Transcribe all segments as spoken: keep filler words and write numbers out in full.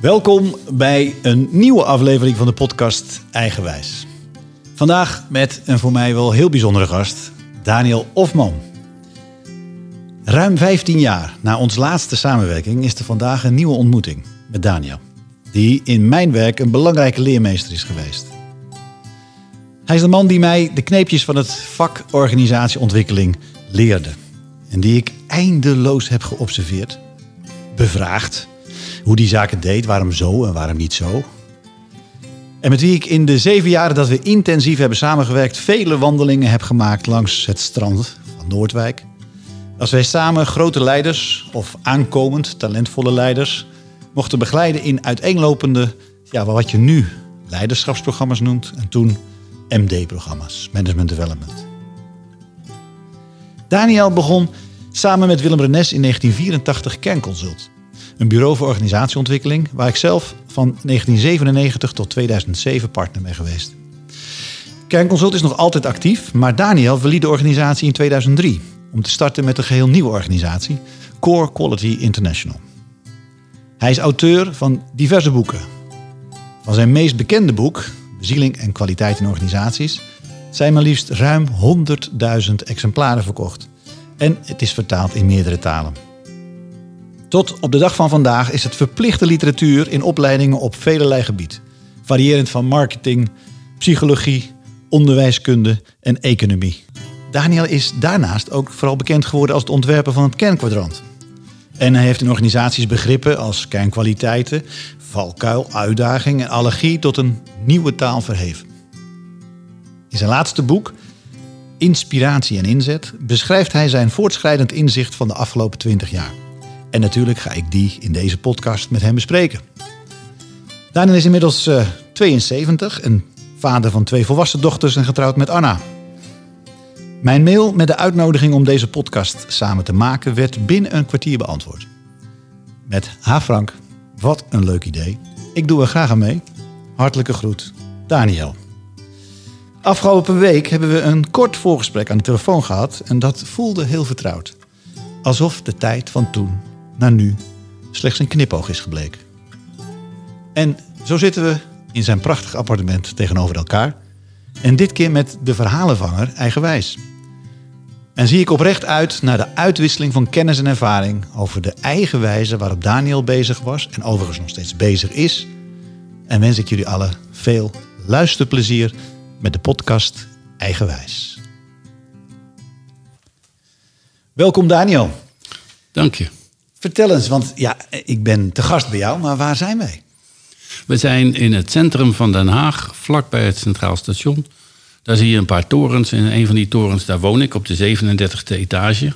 Welkom bij een nieuwe aflevering van de podcast Eigenwijs. Vandaag met een voor mij wel heel bijzondere gast, Daniel Ofman. Ruim vijftien jaar na ons laatste samenwerking is er vandaag een nieuwe ontmoeting met Daniel, die in mijn werk een belangrijke leermeester is geweest. Hij is de man die mij de kneepjes van het vak organisatieontwikkeling leerde en die ik eindeloos heb geobserveerd, bevraagd, hoe die zaken deed, waarom zo en waarom niet zo. En met wie ik in de zeven jaren dat we intensief hebben samengewerkt vele wandelingen heb gemaakt langs het strand van Noordwijk. Als wij samen grote leiders of aankomend talentvolle leiders mochten begeleiden in uiteenlopende, ja, wat je nu leiderschapsprogramma's noemt en toen M D-programma's, Management Development. Daniel begon samen met Willem Renes in negentien vierentachtig Kernconsult. Een bureau voor organisatieontwikkeling waar ik zelf van negentien zevenennegentig tot tweeduizend zeven partner ben geweest. Kernconsult is nog altijd actief, maar Daniel verliet de organisatie in tweeduizend drie... om te starten met een geheel nieuwe organisatie, Core Quality International. Hij is auteur van diverse boeken. Van zijn meest bekende boek, Bezieling en kwaliteit in organisaties, zijn maar liefst ruim honderdduizend exemplaren verkocht. En het is vertaald in meerdere talen. Tot op de dag van vandaag is het verplichte literatuur in opleidingen op velerlei gebied. Variërend van marketing, psychologie, onderwijskunde en economie. Daniel is daarnaast ook vooral bekend geworden als de ontwerper van het kernkwadrant. En hij heeft in organisaties begrippen als kernkwaliteiten, valkuil, uitdaging en allergie tot een nieuwe taal verheven. In zijn laatste boek, Inspiratie en Inzet, beschrijft hij zijn voortschrijdend inzicht van de afgelopen twintig jaar. En natuurlijk ga ik die in deze podcast met hem bespreken. Daniel is inmiddels uh, tweeënzeventig en vader van twee volwassen dochters en getrouwd met Anna. Mijn mail met de uitnodiging om deze podcast samen te maken werd binnen een kwartier beantwoord. Met ha Frank, wat een leuk idee. Ik doe er graag aan mee. Hartelijke groet, Daniel. Afgelopen week hebben we een kort voorgesprek aan de telefoon gehad en dat voelde heel vertrouwd. Alsof de tijd van toen naar nu slechts een knipoog is gebleken. En zo zitten we in zijn prachtig appartement tegenover elkaar. En dit keer met de verhalenvanger Eigenwijs. En zie ik oprecht uit naar de uitwisseling van kennis en ervaring over de eigen wijze waarop Daniel bezig was en overigens nog steeds bezig is. En wens ik jullie allen veel luisterplezier met de podcast Eigenwijs. Welkom Daniel. Dank je. Vertel eens, want ja, ik ben te gast bij jou, maar waar zijn wij? We zijn in het centrum van Den Haag, vlakbij het Centraal Station. Daar zie je een paar torens. En in een van die torens, daar woon ik, op de zevenendertigste etage.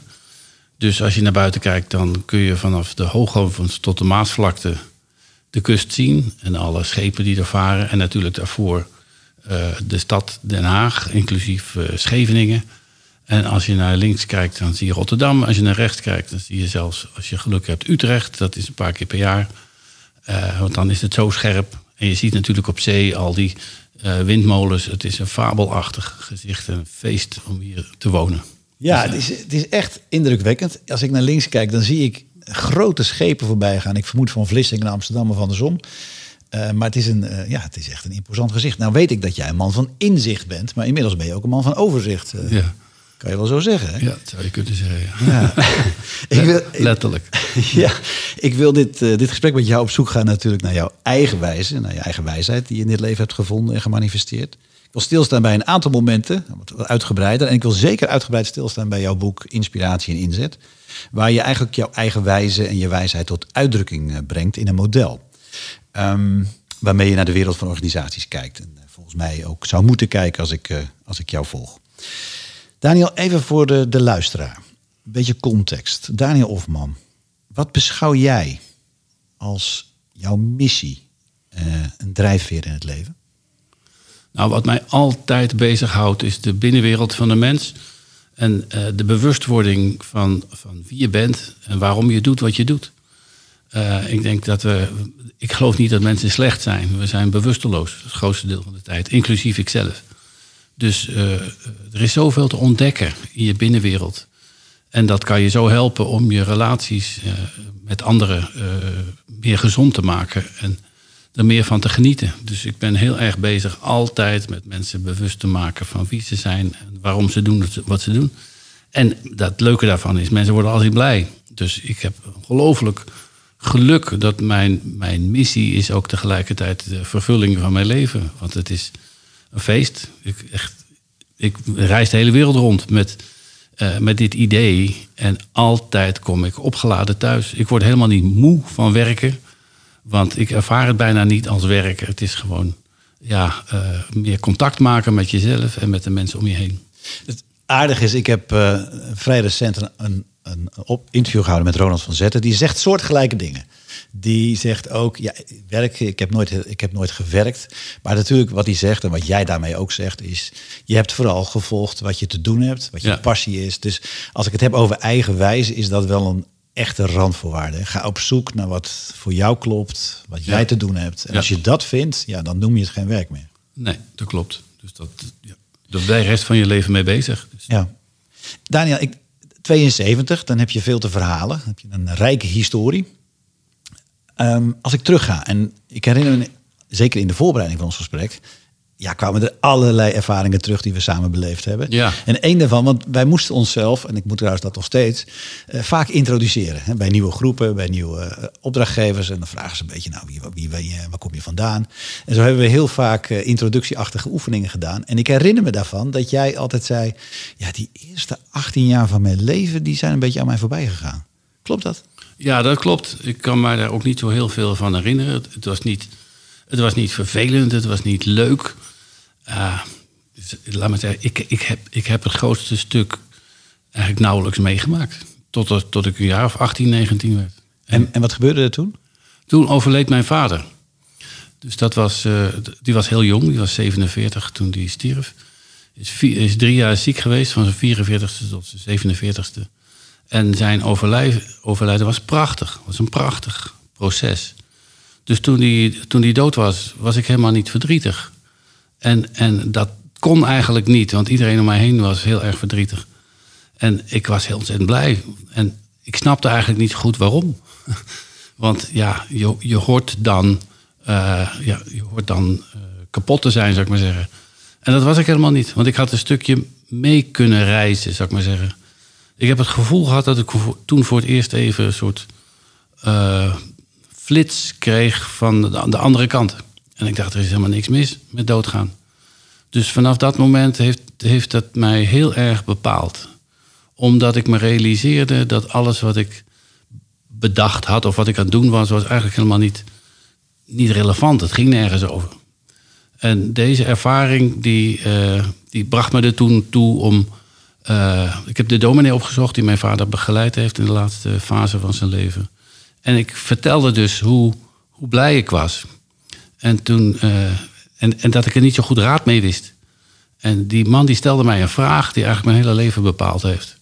Dus als je naar buiten kijkt, dan kun je vanaf de Hoogovens tot de Maasvlakte de kust zien. En alle schepen die er varen. En natuurlijk daarvoor uh, de stad Den Haag, inclusief uh, Scheveningen. En als je naar links kijkt, dan zie je Rotterdam. Als je naar rechts kijkt, dan zie je zelfs, als je geluk hebt, Utrecht. Dat is een paar keer per jaar. Uh, want dan is het zo scherp. En je ziet natuurlijk op zee al die uh, windmolens. Het is een fabelachtig gezicht en een feest om hier te wonen. Ja, dus, uh, het, is, het is echt indrukwekkend. Als ik naar links kijk, dan zie ik grote schepen voorbij gaan. Ik vermoed van Vlissingen naar Amsterdam of andersom. Uh, maar het is, een, uh, ja, het is echt een imposant gezicht. Nou weet ik dat jij een man van inzicht bent. Maar inmiddels ben je ook een man van overzicht. Uh, ja. Kan je wel zo zeggen, hè? Ja, dat zou je kunnen zeggen. Ja. Ja. ik wil, ik, Letterlijk. Ja, ik wil dit, uh, dit gesprek met jou op zoek gaan natuurlijk naar jouw eigen wijze. Naar je eigen wijsheid die je in dit leven hebt gevonden en gemanifesteerd. Ik wil stilstaan bij een aantal momenten, wat uitgebreider. En ik wil zeker uitgebreid stilstaan bij jouw boek Inspiratie en Inzet. Waar je eigenlijk jouw eigen wijze en je wijsheid tot uitdrukking brengt in een model. Um, waarmee je naar de wereld van organisaties kijkt. En volgens mij ook zou moeten kijken als ik, uh, als ik jou volg. Daniel, even voor de, de luisteraar. Een beetje context. Daniel Ofman, wat beschouw jij als jouw missie, uh, een drijfveer in het leven? Nou, wat mij altijd bezighoudt is de binnenwereld van de mens. En uh, de bewustwording van, van wie je bent en waarom je doet wat je doet. Uh, ik denk dat we... Ik geloof niet dat mensen slecht zijn. We zijn bewusteloos, het grootste deel van de tijd. Inclusief ikzelf. Dus uh, er is zoveel te ontdekken in je binnenwereld. En dat kan je zo helpen om je relaties uh, met anderen uh, meer gezond te maken en er meer van te genieten. Dus ik ben heel erg bezig altijd met mensen bewust te maken van wie ze zijn en waarom ze doen wat ze doen. En dat leuke daarvan is, mensen worden altijd blij. Dus ik heb ongelooflijk geluk dat mijn, mijn missie is ook tegelijkertijd de vervulling van mijn leven. Want het is een feest. Ik, echt, ik reis de hele wereld rond met, uh, met dit idee. En altijd kom ik opgeladen thuis. Ik word helemaal niet moe van werken. Want ik ervaar het bijna niet als werken. Het is gewoon ja, uh, meer contact maken met jezelf en met de mensen om je heen. Het aardige is, ik heb uh, vrij recent een, een een interview gehouden met Ronald van Zetten. Die zegt soortgelijke dingen. Die zegt ook, ja, werk, ik, heb nooit, ik heb nooit gewerkt. Maar natuurlijk wat hij zegt en wat jij daarmee ook zegt is, je hebt vooral gevolgd wat je te doen hebt, wat je ja. passie is. Dus als ik het heb over eigenwijs, is dat wel een echte randvoorwaarde. Ga op zoek naar wat voor jou klopt, wat ja. jij te doen hebt. En ja. als je dat vindt, ja, dan noem je het geen werk meer. Nee, dat klopt. Dus dat, ja. daar ben je de rest van je leven mee bezig. Dus. Ja. Daniel, ik... tweeënzeventig, dan heb je veel te verhalen. Dan heb je een rijke historie. Um, als ik terugga, en ik herinner me, zeker in de voorbereiding van ons gesprek, ja, kwamen er allerlei ervaringen terug die we samen beleefd hebben. Ja. En één daarvan, want wij moesten onszelf, en ik moet trouwens dat nog steeds, uh, vaak introduceren. Hè, bij nieuwe groepen, bij nieuwe uh, opdrachtgevers. En dan vragen ze een beetje, nou, wie, wie ben je, waar kom je vandaan? En zo hebben we heel vaak uh, introductieachtige oefeningen gedaan. En ik herinner me daarvan dat jij altijd zei, ja, die eerste achttien jaar van mijn leven, die zijn een beetje aan mij voorbij gegaan. Klopt dat? Ja, dat klopt. Ik kan me daar ook niet zo heel veel van herinneren. Het, het was niet... Het was niet vervelend, het was niet leuk. Uh, dus, laat maar zeggen, ik, ik, heb, ik heb het grootste stuk eigenlijk nauwelijks meegemaakt. Tot, er, tot ik een jaar of achttien, negentien werd. En, en, en wat gebeurde er toen? Toen overleed mijn vader. Dus dat was, uh, die was heel jong, die was zevenenveertig toen die stierf. Is, vier, is drie jaar ziek geweest, van zijn vierenveertigste tot zijn zevenenveertigste. En zijn overlijden was prachtig, was een prachtig proces. Dus toen die, toen die dood was, was ik helemaal niet verdrietig. En, en dat kon eigenlijk niet, want iedereen om mij heen was heel erg verdrietig. En ik was heel ontzettend blij. En ik snapte eigenlijk niet goed waarom. Want ja, je, je hoort dan, uh, ja, je hoort dan uh, kapot te zijn, zou ik maar zeggen. En dat was ik helemaal niet, want ik had een stukje mee kunnen reizen, zou ik maar zeggen. Ik heb het gevoel gehad dat ik toen voor het eerst even een soort... Uh, flits kreeg van de andere kant. En ik dacht, er is helemaal niks mis met doodgaan. Dus vanaf dat moment heeft, heeft dat mij heel erg bepaald. Omdat ik me realiseerde dat alles wat ik bedacht had... of wat ik aan het doen was, was eigenlijk helemaal niet, niet relevant. Het ging nergens over. En deze ervaring, die, uh, die bracht me er toen toe om... Uh, ik heb de dominee opgezocht die mijn vader begeleid heeft... in de laatste fase van zijn leven... En ik vertelde dus hoe, hoe blij ik was. En, toen, uh, en, en dat ik er niet zo goed raad mee wist. En die man die stelde mij een vraag die eigenlijk mijn hele leven bepaald heeft.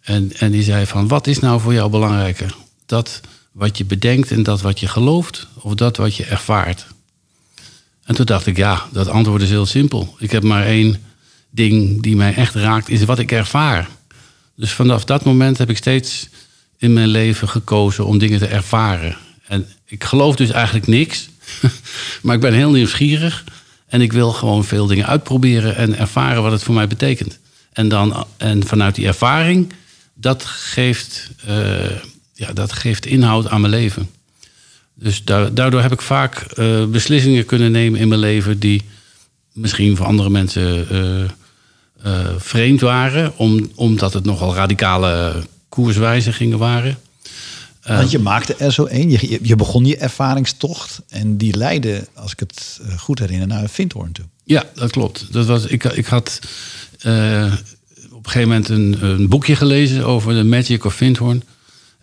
En, en die zei van, wat is nou voor jou belangrijker? Dat wat je bedenkt en dat wat je gelooft? Of dat wat je ervaart? En toen dacht ik, ja, dat antwoord is heel simpel. Ik heb maar één ding die mij echt raakt, is wat ik ervaar. Dus vanaf dat moment heb ik steeds... in mijn leven gekozen om dingen te ervaren. En ik geloof dus eigenlijk niks. Maar ik ben heel nieuwsgierig. En ik wil gewoon veel dingen uitproberen... en ervaren wat het voor mij betekent. En, dan, en vanuit die ervaring... dat geeft, uh, ja, dat geeft inhoud aan mijn leven. Dus daardoor heb ik vaak uh, beslissingen kunnen nemen in mijn leven... die misschien voor andere mensen uh, uh, vreemd waren... Om, omdat het nogal radicale... koerswijzigingen waren. Want je maakte er zo één. Je, je begon je ervaringstocht. En die leidde, als ik het goed herinner, naar Findhorn toe. Ja, dat klopt. Dat was, ik, ik had uh, op een gegeven moment een, een boekje gelezen... over de Magic of Findhorn.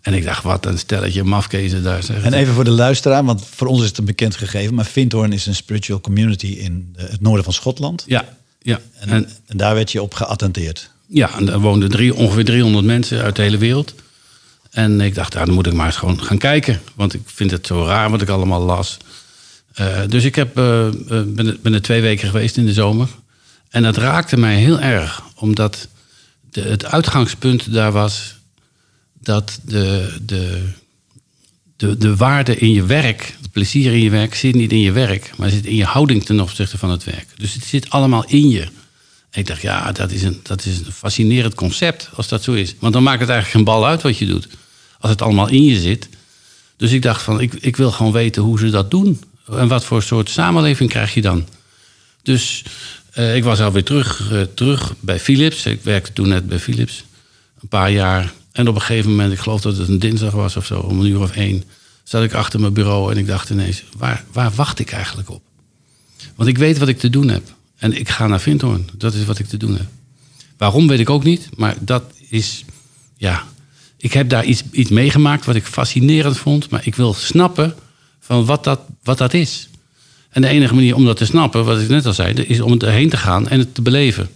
En ik dacht, wat een stelletje mafkezen daar. Zeg. En even voor de luisteraar, want voor ons is het een bekend gegeven... maar Findhorn is een spiritual community in het noorden van Schotland. Ja, ja. En, en, en daar werd je op geattendeerd. Ja, en daar woonden drie, ongeveer driehonderd mensen uit de hele wereld. En ik dacht, ja, dan moet ik maar eens gewoon gaan kijken. Want ik vind het zo raar wat ik allemaal las. Uh, dus ik heb, uh, ben, ben er twee weken geweest in de zomer. En dat raakte mij heel erg. Omdat de, het uitgangspunt daar was dat de, de, de, de waarde in je werk, het plezier in je werk, zit niet in je werk, maar zit in je houding ten opzichte van het werk. Dus het zit allemaal in je. En ik dacht, ja, dat is, een, dat is een fascinerend concept als dat zo is. Want dan maakt het eigenlijk geen bal uit wat je doet, als het allemaal in je zit. Dus ik dacht van, ik, ik wil gewoon weten hoe ze dat doen. En wat voor soort samenleving krijg je dan? Dus uh, ik was alweer terug, uh, terug bij Philips. Ik werkte toen net bij Philips. Een paar jaar. En op een gegeven moment, ik geloof dat het een dinsdag was of zo, om een uur of één, zat ik achter mijn bureau en ik dacht ineens, waar, waar wacht ik eigenlijk op? Want ik weet wat ik te doen heb. En ik ga naar Findhorn. Dat is wat ik te doen heb. Waarom weet ik ook niet, maar dat is, ja, ik heb daar iets, iets meegemaakt wat ik fascinerend vond, maar ik wil snappen van wat dat, wat dat is. En de enige manier om dat te snappen, wat ik net al zei, is om erheen te gaan en het te beleven.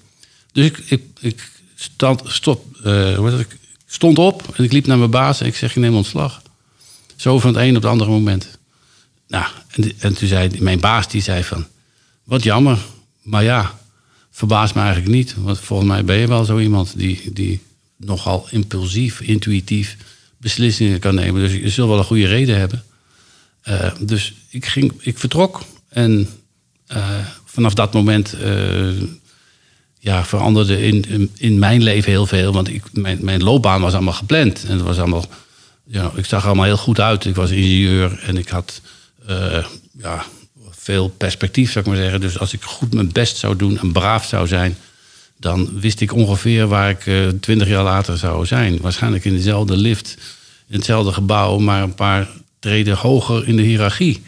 Dus ik, ik, ik stand, stop, uh, hoe ik stond op en ik liep naar mijn baas en ik zeg, je neemt ontslag. Zo van het een op het andere moment. Nou, en, en toen zei mijn baas, die zei van, wat jammer, maar ja, verbaast me eigenlijk niet. Want volgens mij ben je wel zo iemand die, die nogal impulsief, intuïtief beslissingen kan nemen. Dus je zult wel een goede reden hebben. Uh, dus ik, ging, ik vertrok en uh, vanaf dat moment uh, ja, veranderde in, in, in mijn leven heel veel. Want ik, mijn, mijn loopbaan was allemaal gepland. En het was allemaal, you know, ik zag er allemaal heel goed uit. Ik was ingenieur en ik had uh, ja, veel perspectief, zou ik maar zeggen. Dus als ik goed mijn best zou doen en braaf zou zijn, dan wist ik ongeveer waar ik twintig uh, jaar later zou zijn. Waarschijnlijk in dezelfde lift, in hetzelfde gebouw, maar een paar treden hoger in de hiërarchie.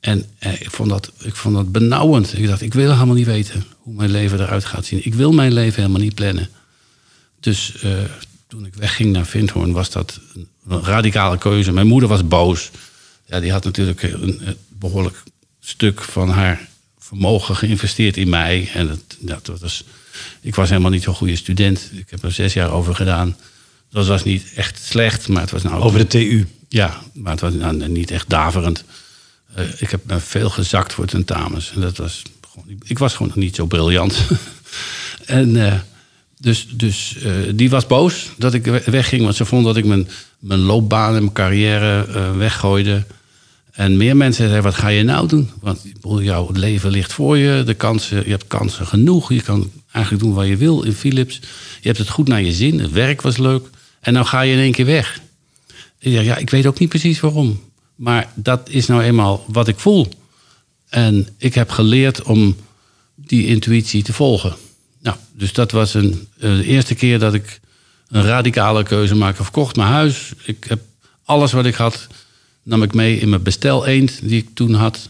En eh, ik, vond dat, ik vond dat benauwend. Ik dacht, ik wil helemaal niet weten hoe mijn leven eruit gaat zien. Ik wil mijn leven helemaal niet plannen. Dus uh, toen ik wegging naar Findhorn was dat een radicale keuze. Mijn moeder was boos. Ja, die had natuurlijk een, een behoorlijk stuk van haar vermogen geïnvesteerd in mij. En dat, dat was, ik was helemaal niet zo'n goede student. Ik heb er zes jaar over gedaan. Dat was niet echt slecht, maar het was nou ook over de T U. Ja, maar het was nou niet echt daverend. Uh, ik heb me veel gezakt voor tentamens. En dat was gewoon, ik was gewoon niet zo briljant. en uh, dus, dus uh, die was boos dat ik wegging. Want ze vond dat ik mijn, mijn loopbaan en mijn carrière uh, weggooide. En meer mensen zeiden, wat ga je nou doen? Want jouw leven ligt voor je. De kansen, je hebt kansen genoeg. Je kan eigenlijk doen wat je wil in Philips. Je hebt het goed naar je zin. Het werk was leuk. En nou ga je in één keer weg. Ja, ik weet ook niet precies waarom. Maar dat is nou eenmaal wat ik voel. En ik heb geleerd om die intuïtie te volgen. Nou, dus dat was een, de eerste keer dat ik een radicale keuze maakte. Ik verkocht mijn huis. Ik heb alles wat ik had, nam ik mee in mijn bestel-eend die ik toen had.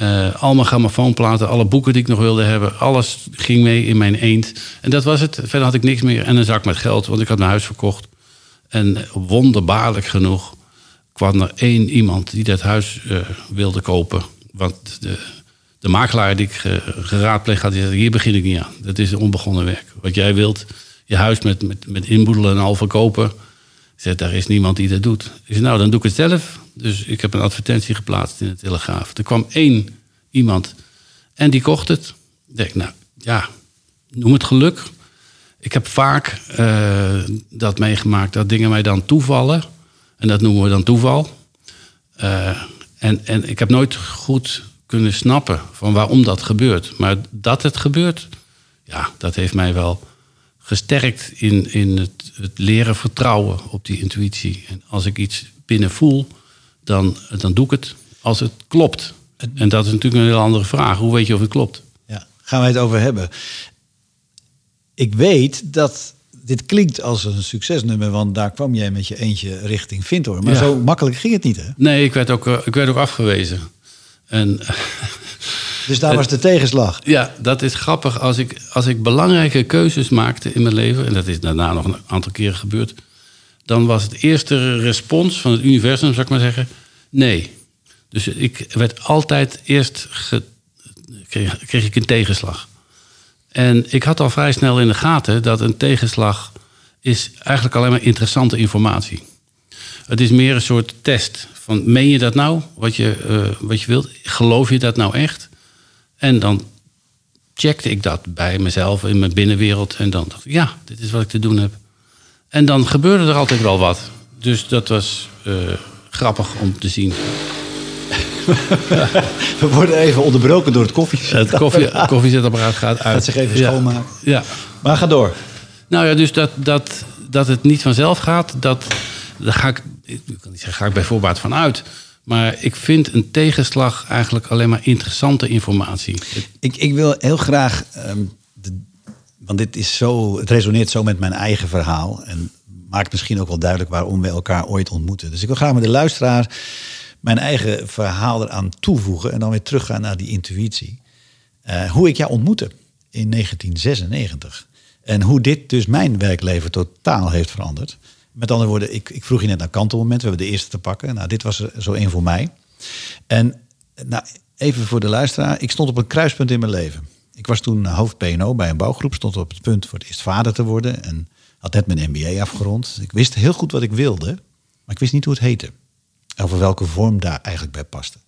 Uh, al mijn grammofoonplaten, alle boeken die ik nog wilde hebben. Alles ging mee in mijn eend. En dat was het. Verder had ik niks meer. En een zak met geld, want ik had mijn huis verkocht. En wonderbaarlijk genoeg kwam er één iemand die dat huis uh, wilde kopen. Want de, de makelaar die ik uh, geraadpleegd had, die zei, hier begin ik niet aan. Dat is een onbegonnen werk. Wat jij wilt, je huis met, met, met inboedelen en al verkopen. Ik zei, daar is niemand die dat doet. Ik zei, nou, dan doe ik het zelf. Dus ik heb een advertentie geplaatst in de Telegraaf. Er kwam één iemand en die kocht het. Ik dacht, nou ja, noem het geluk. Ik heb vaak uh, dat meegemaakt dat dingen mij dan toevallen. En dat noemen we dan toeval. Uh, en, en ik heb nooit goed kunnen snappen van waarom dat gebeurt. Maar dat het gebeurt, ja, dat heeft mij wel gesterkt in, in het, het leren vertrouwen op die intuïtie. En als ik iets binnen voel, dan, dan doe ik het als het klopt. En dat is natuurlijk een heel andere vraag. Hoe weet je of het klopt? Ja, gaan wij het over hebben. Ik weet dat dit klinkt als een succesnummer, want daar kwam jij met je eentje richting Findhorn. Maar ja, zo makkelijk ging het niet, hè? Nee, ik werd ook, ik werd ook afgewezen. En, dus daar en, was de tegenslag. Ja, dat is grappig. Als ik, als ik belangrijke keuzes maakte in mijn leven, en dat is daarna nog een aantal keren gebeurd, dan was het eerste respons van het universum, zou ik maar zeggen, nee. Dus ik werd altijd eerst, ge, kreeg, kreeg ik een tegenslag. En ik had al vrij snel in de gaten dat een tegenslag is eigenlijk alleen maar interessante informatie. Het is meer een soort test van, meen je dat nou, wat je, uh, wat je wilt? Geloof je dat nou echt? En dan checkte ik dat bij mezelf in mijn binnenwereld. En dan dacht ik, ja, dit is wat ik te doen heb. En dan gebeurde er altijd wel wat. Dus dat was uh, grappig om te zien. We worden even onderbroken door het koffiezetapparaat. Het koffie, koffiezetapparaat gaat uit. Dat zich even ja. schoonmaken. Ja. Maar ga door. Nou ja, dus dat, dat, dat het niet vanzelf gaat, dat, daar ga ik, ik kan niet zeggen, ga ik bij voorbaat van uit. Maar ik vind een tegenslag eigenlijk alleen maar interessante informatie. Ik, ik wil heel graag, um, de, want dit is zo, het resoneert zo met mijn eigen verhaal. En maakt misschien ook wel duidelijk waarom we elkaar ooit ontmoeten. Dus ik wil graag met de luisteraar mijn eigen verhaal eraan toevoegen. En dan weer teruggaan naar die intuïtie. Uh, hoe ik jou ontmoette in negentien zesennegentig. En hoe dit dus mijn werkleven totaal heeft veranderd. Met andere woorden, ik, ik vroeg je net naar kantelmoment. We hebben de eerste te pakken. Nou, dit was er zo één voor mij. En nou, even voor de luisteraar. Ik stond op een kruispunt in mijn leven. Ik was toen hoofd P en O bij een bouwgroep. Stond op het punt voor het eerst vader te worden. En had net mijn M B A afgerond. Ik wist heel goed wat ik wilde. Maar ik wist niet hoe het heette. Over welke vorm daar eigenlijk bij paste.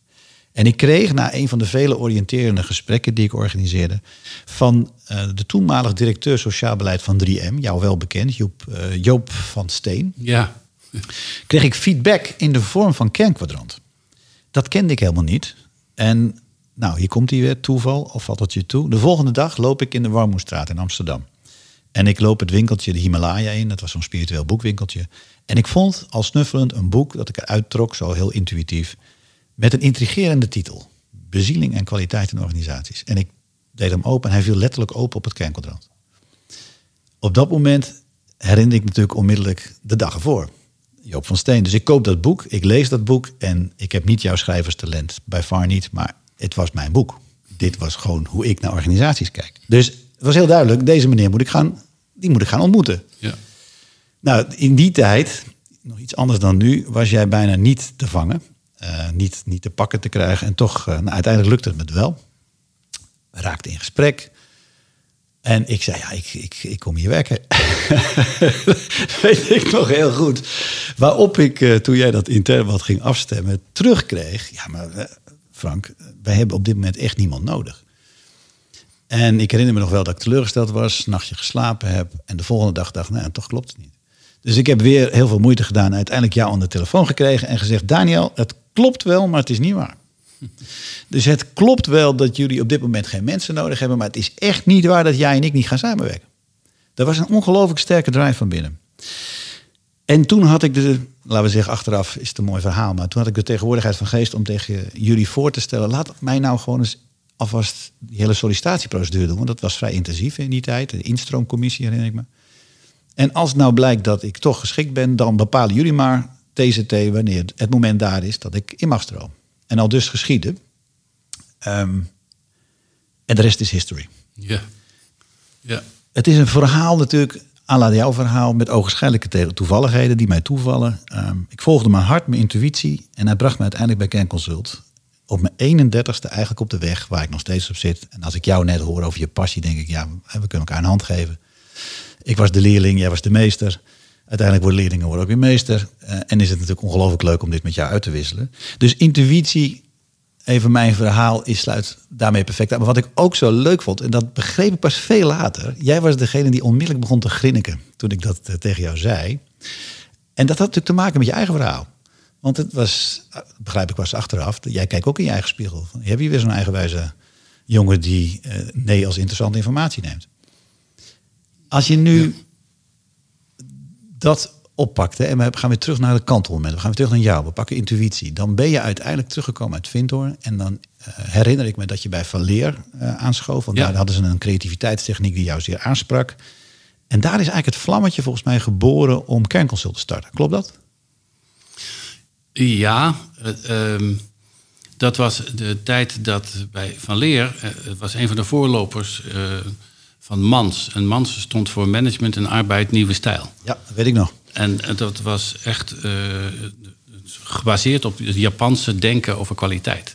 En ik kreeg na een van de vele oriënterende gesprekken die ik organiseerde van uh, de toenmalig directeur sociaal beleid van drie M, jou wel bekend, Joop, uh, Joop van Steen. Ja. Kreeg ik feedback in de vorm van kernkwadrant. Dat kende ik helemaal niet. En nou, hier komt hij weer, toeval, of valt dat je toe. De volgende dag loop ik in de Warmoestraat in Amsterdam. En ik loop het winkeltje de Himalaya in. Dat was zo'n spiritueel boekwinkeltje. En ik vond al snuffelend een boek dat ik eruit trok, zo heel intuïtief, met een intrigerende titel. Bezieling en kwaliteit in organisaties. En ik deed hem open en hij viel letterlijk open op het kernkwadrant. Op dat moment herinner ik natuurlijk onmiddellijk de dag ervoor. Joop van Steen. Dus ik koop dat boek, ik lees dat boek en ik heb niet jouw schrijverstalent. By far niet, maar het was mijn boek. Dit was gewoon hoe ik naar organisaties kijk. Dus het was heel duidelijk, deze meneer moet ik gaan, die moet ik gaan ontmoeten. Ja. Nou, in die tijd, nog iets anders dan nu, was jij bijna niet te vangen. Uh, niet, niet te pakken te krijgen. En toch, uh, nou, uiteindelijk lukte het me wel. We raakten in gesprek. En ik zei, ja, ik, ik, ik kom hier werken. Weet ik nog heel goed. Waarop ik, uh, toen jij dat intern wat ging afstemmen, terugkreeg. Ja, maar uh, Frank, wij hebben op dit moment echt niemand nodig. En ik herinner me nog wel dat ik teleurgesteld was, nachtje geslapen heb. En de volgende dag dacht, nou, toch klopt het niet. Dus ik heb weer heel veel moeite gedaan. Uiteindelijk jou aan de telefoon gekregen en gezegd, Daniel, het klopt wel, maar het is niet waar. Dus het klopt wel dat jullie op dit moment geen mensen nodig hebben, maar het is echt niet waar dat jij en ik niet gaan samenwerken. Dat was een ongelooflijk sterke drive van binnen. En toen had ik de, laten we zeggen, achteraf is het een mooi verhaal, maar toen had ik de tegenwoordigheid van geest om tegen jullie voor te stellen, laat mij nou gewoon eens alvast die hele sollicitatieprocedure doen, want dat was vrij intensief in die tijd. De instroomcommissie herinner ik me. En als nou blijkt dat ik toch geschikt ben, dan bepalen jullie maar T C T wanneer het moment daar is dat ik in mag stroom. En al dus geschiedde. Um, en de rest is history. Ja. Ja. Het is een verhaal natuurlijk, à la jouw verhaal, met ogenschijnlijke toevalligheden die mij toevallen. Um, ik volgde mijn hart, mijn intuïtie en hij bracht me uiteindelijk bij Kernconsult. Op mijn eenendertigste eigenlijk op de weg waar ik nog steeds op zit. En als ik jou net hoor over je passie, denk ik, ja, we kunnen elkaar een hand geven. Ik was de leerling, jij was de meester. Uiteindelijk worden leerlingen worden ook weer meester. Uh, en is het natuurlijk ongelooflijk leuk om dit met jou uit te wisselen. Dus intuïtie, even mijn verhaal, is sluit daarmee perfect aan. Maar wat ik ook zo leuk vond, en dat begreep ik pas veel later. Jij was degene die onmiddellijk begon te grinniken toen ik dat uh, tegen jou zei. En dat had natuurlijk te maken met je eigen verhaal. Want het was, begrijp ik was achteraf, jij kijkt ook in je eigen spiegel. Van, heb je weer zo'n eigenwijze jongen die uh, nee als interessante informatie neemt? Als je nu ja. dat oppakt, hè, en we gaan weer terug naar de kantelmoment, we gaan weer terug naar jou, we pakken intuïtie. Dan ben je uiteindelijk teruggekomen uit Findhorn. En dan uh, herinner ik me dat je bij Van Leer uh, aanschoof. Want ja. daar hadden ze een creativiteitstechniek die jou zeer aansprak. En daar is eigenlijk het vlammetje volgens mij geboren om Kernconsult te starten. Klopt dat? Ja, uh, um, dat was de tijd dat bij Van Leer, uh, het was een van de voorlopers... Uh, van Mans. En Mans stond voor management en arbeid nieuwe stijl. Ja, dat weet ik nog. En dat was echt uh, gebaseerd op het Japanse denken over kwaliteit.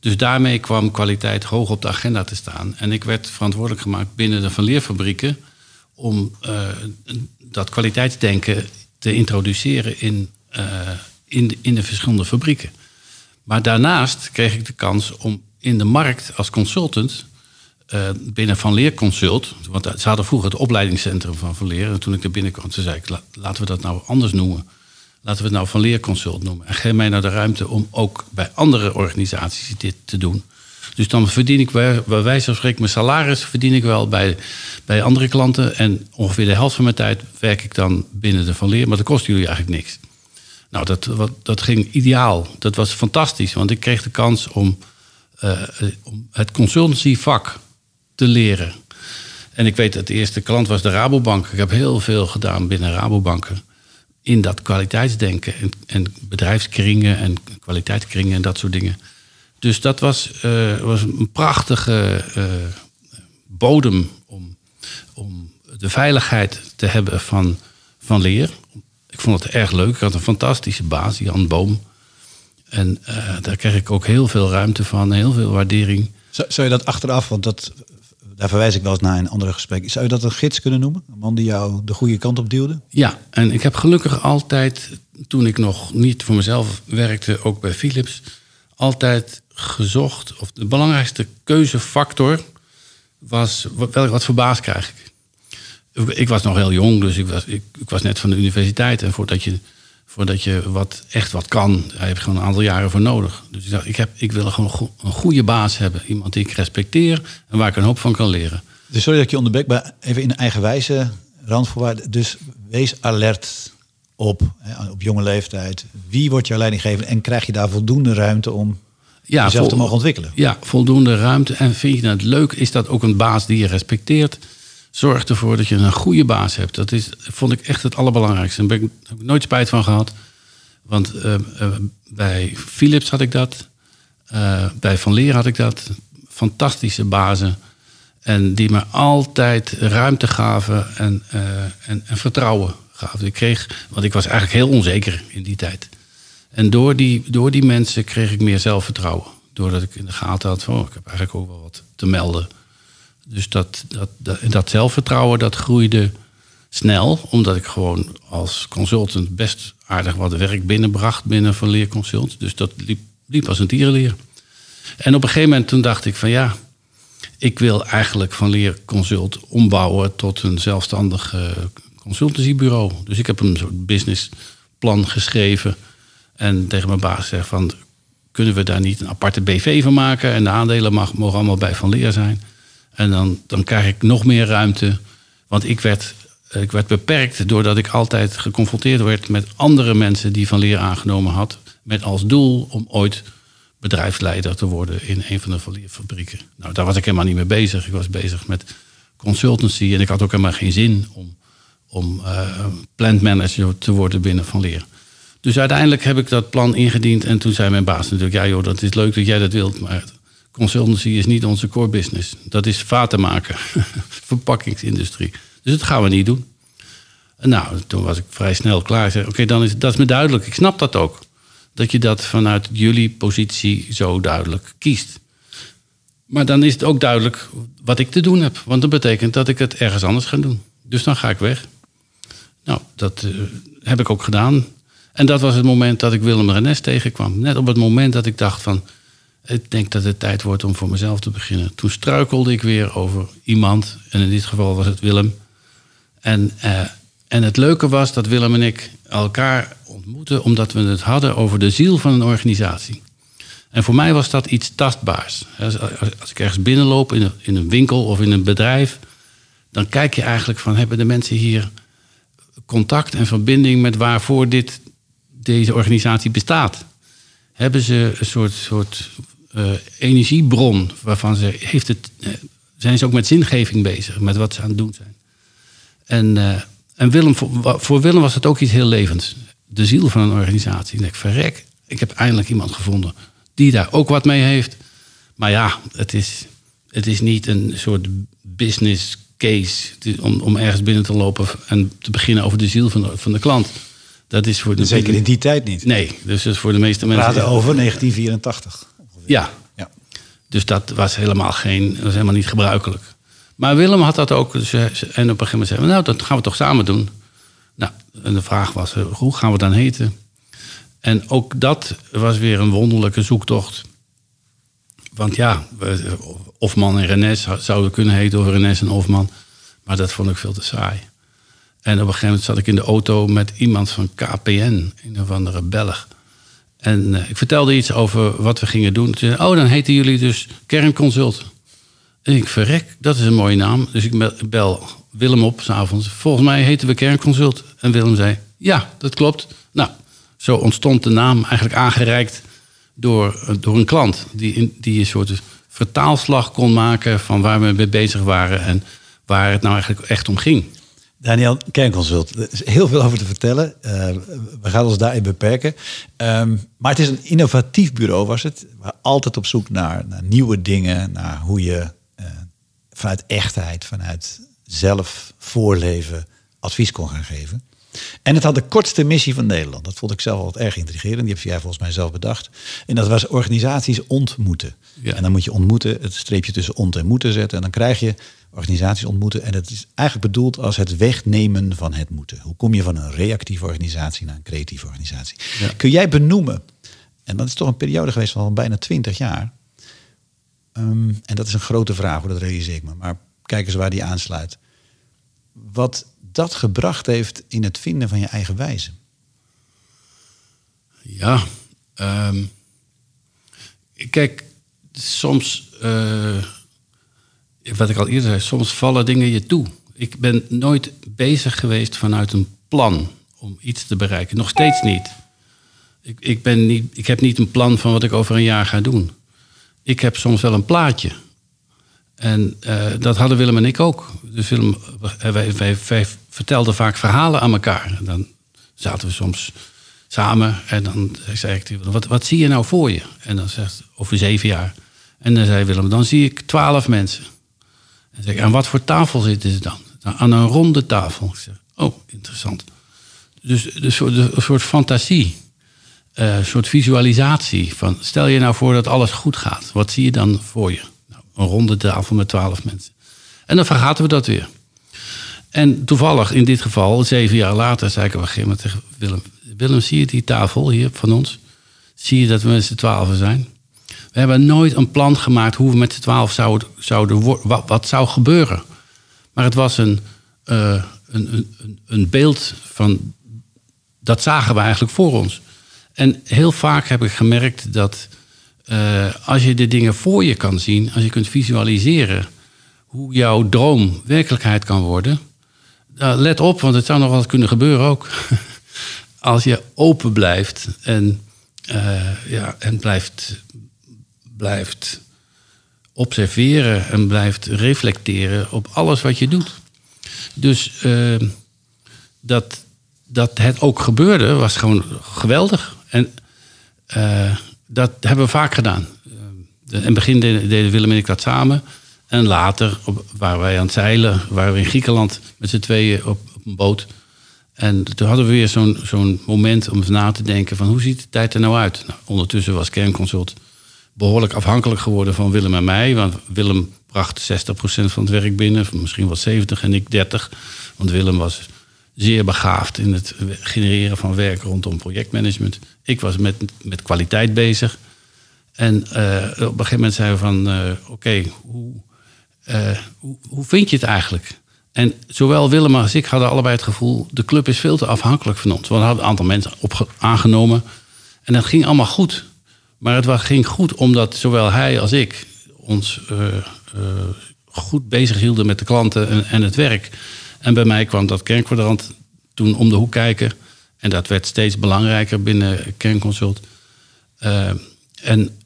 Dus daarmee kwam kwaliteit hoog op de agenda te staan. En ik werd verantwoordelijk gemaakt binnen de Van Leerfabrieken om uh, dat kwaliteitsdenken te introduceren in, uh, in, de, in de verschillende fabrieken. Maar daarnaast kreeg ik de kans om in de markt als consultant uh, binnen Van Leer Consult, want ze hadden vroeger het opleidingscentrum van Van Leer. En toen ik er binnenkwam, toen zei ik, la, laten we dat nou anders noemen. Laten we het nou Van Leer Consult noemen. En geef mij nou de ruimte om ook bij andere organisaties dit te doen. Dus dan verdien ik, bij wijze van spreken, mijn salaris verdien ik wel bij, bij andere klanten. En ongeveer de helft van mijn tijd werk ik dan binnen de Van Leer. Maar dat kost jullie eigenlijk niks. Nou, dat, wat, dat ging ideaal. Dat was fantastisch, want ik kreeg de kans om, uh, om het consultancyvak te leren. En ik weet dat de eerste klant was de Rabobank. Ik heb heel veel gedaan binnen Rabobanken. In dat kwaliteitsdenken en, en bedrijfskringen en kwaliteitskringen en dat soort dingen. Dus dat was, uh, was een prachtige uh, bodem om, om de veiligheid te hebben van, van Leer. Ik vond het erg leuk. Ik had een fantastische baas, Jan Boom. En uh, daar kreeg ik ook heel veel ruimte van, heel veel waardering. Zou, zou je dat achteraf, want dat, daar verwijs ik wel eens naar in andere gesprekken. Zou je dat een gids kunnen noemen? Een man die jou de goede kant op duwde? Ja, en ik heb gelukkig altijd, toen ik nog niet voor mezelf werkte, ook bij Philips, altijd gezocht, of de belangrijkste keuzefactor was, wat, wat voor baas krijg ik? Ik was nog heel jong, dus ik was, ik, ik was net van de universiteit. En voordat je, voordat je wat, echt wat kan, daar heb je gewoon een aantal jaren voor nodig. Dus ik dacht, ik, heb, ik wil gewoon go- een goede baas hebben. Iemand die ik respecteer en waar ik een hoop van kan leren. Dus sorry dat ik je onderbreek, maar even in eigen wijze, randvoorwaarden. Dus wees alert op, hè, op jonge leeftijd. Wie wordt jouw leidinggever en krijg je daar voldoende ruimte om ja, jezelf vol- te mogen ontwikkelen? Ja, voldoende ruimte. En vind je dat leuk? Is dat ook een baas die je respecteert? Zorg ervoor dat je een goede baas hebt. Dat is, vond ik echt het allerbelangrijkste. Daar ben ik nooit spijt van gehad. Want uh, uh, bij Philips had ik dat. Uh, bij Van Leer had ik dat. Fantastische bazen. En die me altijd ruimte gaven en, uh, en, en vertrouwen gaven. Ik kreeg, want ik was eigenlijk heel onzeker in die tijd. En door die, door die mensen kreeg ik meer zelfvertrouwen. Doordat ik in de gaten had van, oh, ik heb eigenlijk ook wel wat te melden. Dus dat, dat, dat, dat zelfvertrouwen, dat groeide snel. Omdat ik gewoon als consultant best aardig wat werk binnenbracht binnen Van Leer Consult. Dus dat liep, liep als een tierenlier. En op een gegeven moment toen dacht ik van ja, ik wil eigenlijk Van Leer Consult ombouwen tot een zelfstandig uh, consultancybureau. Dus ik heb een soort businessplan geschreven. En tegen mijn baas zeg van, kunnen we daar niet een aparte B V van maken? En de aandelen mag, mogen allemaal bij Van Leer zijn. En dan, dan krijg ik nog meer ruimte. Want ik werd, ik werd beperkt doordat ik altijd geconfronteerd werd met andere mensen die Van Leer aangenomen had. Met als doel om ooit bedrijfsleider te worden in een van de Van Leer fabrieken. Nou, daar was ik helemaal niet mee bezig. Ik was bezig met consultancy. En ik had ook helemaal geen zin om, om uh, plantmanager te worden binnen Van Leer. Dus uiteindelijk heb ik dat plan ingediend. En toen zei mijn baas natuurlijk, ja joh, dat is leuk dat jij dat wilt, maar consultancy is niet onze core business. Dat is vaten maken, verpakkingsindustrie. Dus dat gaan we niet doen. Nou, toen was ik vrij snel klaar. Ik zei, oké, okay, dan is dat is me duidelijk. Ik snap dat ook. Dat je dat vanuit jullie positie zo duidelijk kiest. Maar dan is het ook duidelijk wat ik te doen heb. Want dat betekent dat ik het ergens anders ga doen. Dus dan ga ik weg. Nou, dat uh, heb ik ook gedaan. En dat was het moment dat ik Willem Renes tegenkwam. Net op het moment dat ik dacht van, ik denk dat het tijd wordt om voor mezelf te beginnen. Toen struikelde ik weer over iemand. En in dit geval was het Willem. En, eh, en het leuke was dat Willem en ik elkaar ontmoetten, omdat we het hadden over de ziel van een organisatie. En voor mij was dat iets tastbaars. Als, als ik ergens binnenloop in een, in een winkel of in een bedrijf, dan kijk je eigenlijk van, hebben de mensen hier contact en verbinding met waarvoor dit, deze organisatie bestaat? Hebben ze een soort, soort uh, energiebron waarvan ze heeft het, uh, zijn ze ook met zingeving bezig, met wat ze aan het doen zijn. En, uh, en Willem, voor, voor Willem was dat ook iets heel levends. De ziel van een organisatie. Ik denk, verrek, ik heb eindelijk iemand gevonden die daar ook wat mee heeft. Maar ja, het is, het is niet een soort business case om, om ergens binnen te lopen en te beginnen over de ziel van de, van de klant. Dat is voor de Zeker meeste, in die tijd niet. Nee, dus dat is voor de meeste mensen. We praten over negentien vierentachtig. Ja. ja, dus dat was helemaal, geen, was helemaal niet gebruikelijk. Maar Willem had dat ook. Dus, en op een gegeven moment zei hij, nou, dat gaan we toch samen doen. Nou, en de vraag was, hoe gaan we dan heten? En ook dat was weer een wonderlijke zoektocht. Want ja, Ofman en Renes zouden kunnen heten, of Renes en Ofman. Maar dat vond ik veel te saai. En op een gegeven moment zat ik in de auto met iemand van K P N, een of andere Belg. En uh, ik vertelde iets over wat we gingen doen. Toen, oh, dan heten jullie dus Kernconsult. En ik verrek, dat is een mooie naam. Dus ik bel Willem op 's avonds. Volgens mij heten we Kernconsult. En Willem zei, ja, dat klopt. Nou, zo ontstond de naam eigenlijk aangereikt door, door een klant. Die, in, die een soort vertaalslag kon maken van waar we mee bezig waren. En waar het nou eigenlijk echt om ging. Daniel, Kernconsult. Er is heel veel over te vertellen. Uh, we gaan ons daarin beperken. Um, maar het is een innovatief bureau, was het. Maar altijd op zoek naar, naar nieuwe dingen. Naar hoe je uh, vanuit echtheid, vanuit zelf voorleven advies kon gaan geven. En het had de kortste missie van Nederland. Dat vond ik zelf altijd erg intrigerend. Die heb jij volgens mij zelf bedacht. En dat was organisaties ontmoeten. Ja. En dan moet je ontmoeten, het streepje tussen ont en moeten zetten. En dan krijg je organisaties ontmoeten. En dat is eigenlijk bedoeld als het wegnemen van het moeten. Hoe kom je van een reactieve organisatie naar een creatieve organisatie? Ja. Kun jij benoemen, en dat is toch een periode geweest van bijna twintig jaar. Um, en dat is een grote vraag, hoor, dat realiseer ik me. Maar kijk eens waar die aansluit. Wat dat gebracht heeft in het vinden van je eigen wijze. Ja. Um, kijk, soms, uh, wat ik al eerder zei, soms vallen dingen je toe. Ik ben nooit bezig geweest vanuit een plan om iets te bereiken. Nog steeds niet. Ik, ik, ben niet, ik heb niet een plan van wat ik over een jaar ga doen. Ik heb soms wel een plaatje. En uh, dat hadden Willem en ik ook. Dus Willem, wij, wij, wij vertelden vaak verhalen aan elkaar. En dan zaten we soms samen en dan zei ik, wat, wat zie je nou voor je? En dan zegt over zeven jaar. En dan zei Willem, dan zie ik twaalf mensen. En zei ik, aan wat voor tafel zitten ze dan? Nou, aan een ronde tafel. Ik zeg, oh, interessant. Dus een soort, een soort fantasie. Een soort visualisatie. Van, stel je nou voor dat alles goed gaat. Wat zie je dan voor je? Een ronde tafel met twaalf mensen. En dan vergaten we dat weer. En toevallig, in dit geval, zeven jaar later, zei ik op een gegeven moment tegen Willem, Willem, zie je die tafel hier van ons? Zie je dat we met z'n twaalfen zijn? We hebben nooit een plan gemaakt hoe we met z'n twaalf zouden, zouden worden, wat, wat zou gebeuren. Maar het was een, uh, een, een, een beeld van, dat zagen we eigenlijk voor ons. En heel vaak heb ik gemerkt dat Uh, als je de dingen voor je kan zien, als je kunt visualiseren hoe jouw droom werkelijkheid kan worden. Uh, let op, want het zou nog wel kunnen gebeuren ook. Als je open blijft en, uh, ja, en blijft, blijft observeren en blijft reflecteren op alles wat je doet. Dus uh, dat, dat het ook gebeurde was gewoon geweldig. En Uh, dat hebben we vaak gedaan. In het begin deden Willem en ik dat samen. En later op, waren wij aan het zeilen. Waren we in Griekenland met z'n tweeën op, op een boot. En toen hadden we weer zo'n, zo'n moment om na te denken van hoe ziet de tijd er nou uit? Nou, ondertussen was Kernconsult behoorlijk afhankelijk geworden van Willem en mij. Want Willem bracht zestig procent van het werk binnen. Misschien wel zeventig procent en ik dertig procent. Want Willem was zeer begaafd in het genereren van werk rondom projectmanagement. Ik was met, met kwaliteit bezig. En uh, op een gegeven moment zeiden we van, uh, oké, okay, hoe, uh, hoe, hoe vind je het eigenlijk? En zowel Willem als ik hadden allebei het gevoel, de club is veel te afhankelijk van ons. We hadden een aantal mensen op aangenomen en dat ging allemaal goed. Maar het ging goed omdat zowel hij als ik ons uh, uh, goed bezig hielden met de klanten en, en het werk. En bij mij kwam dat kernkwadrant toen om de hoek kijken. En dat werd steeds belangrijker binnen Kernconsult. Uh, en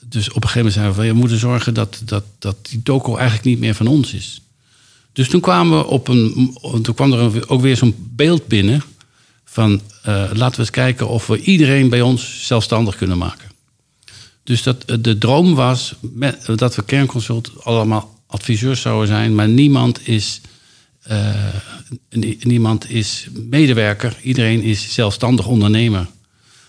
dus op een gegeven moment zeiden we van, we moeten zorgen dat, dat, dat die doco eigenlijk niet meer van ons is. Dus toen, kwamen we op een, toen kwam er ook weer zo'n beeld binnen van uh, laten we eens kijken of we iedereen bij ons zelfstandig kunnen maken. Dus dat, de droom was met, dat we Kernconsult allemaal adviseurs zouden zijn, maar niemand is... Uh, niemand is medewerker, iedereen is zelfstandig ondernemer.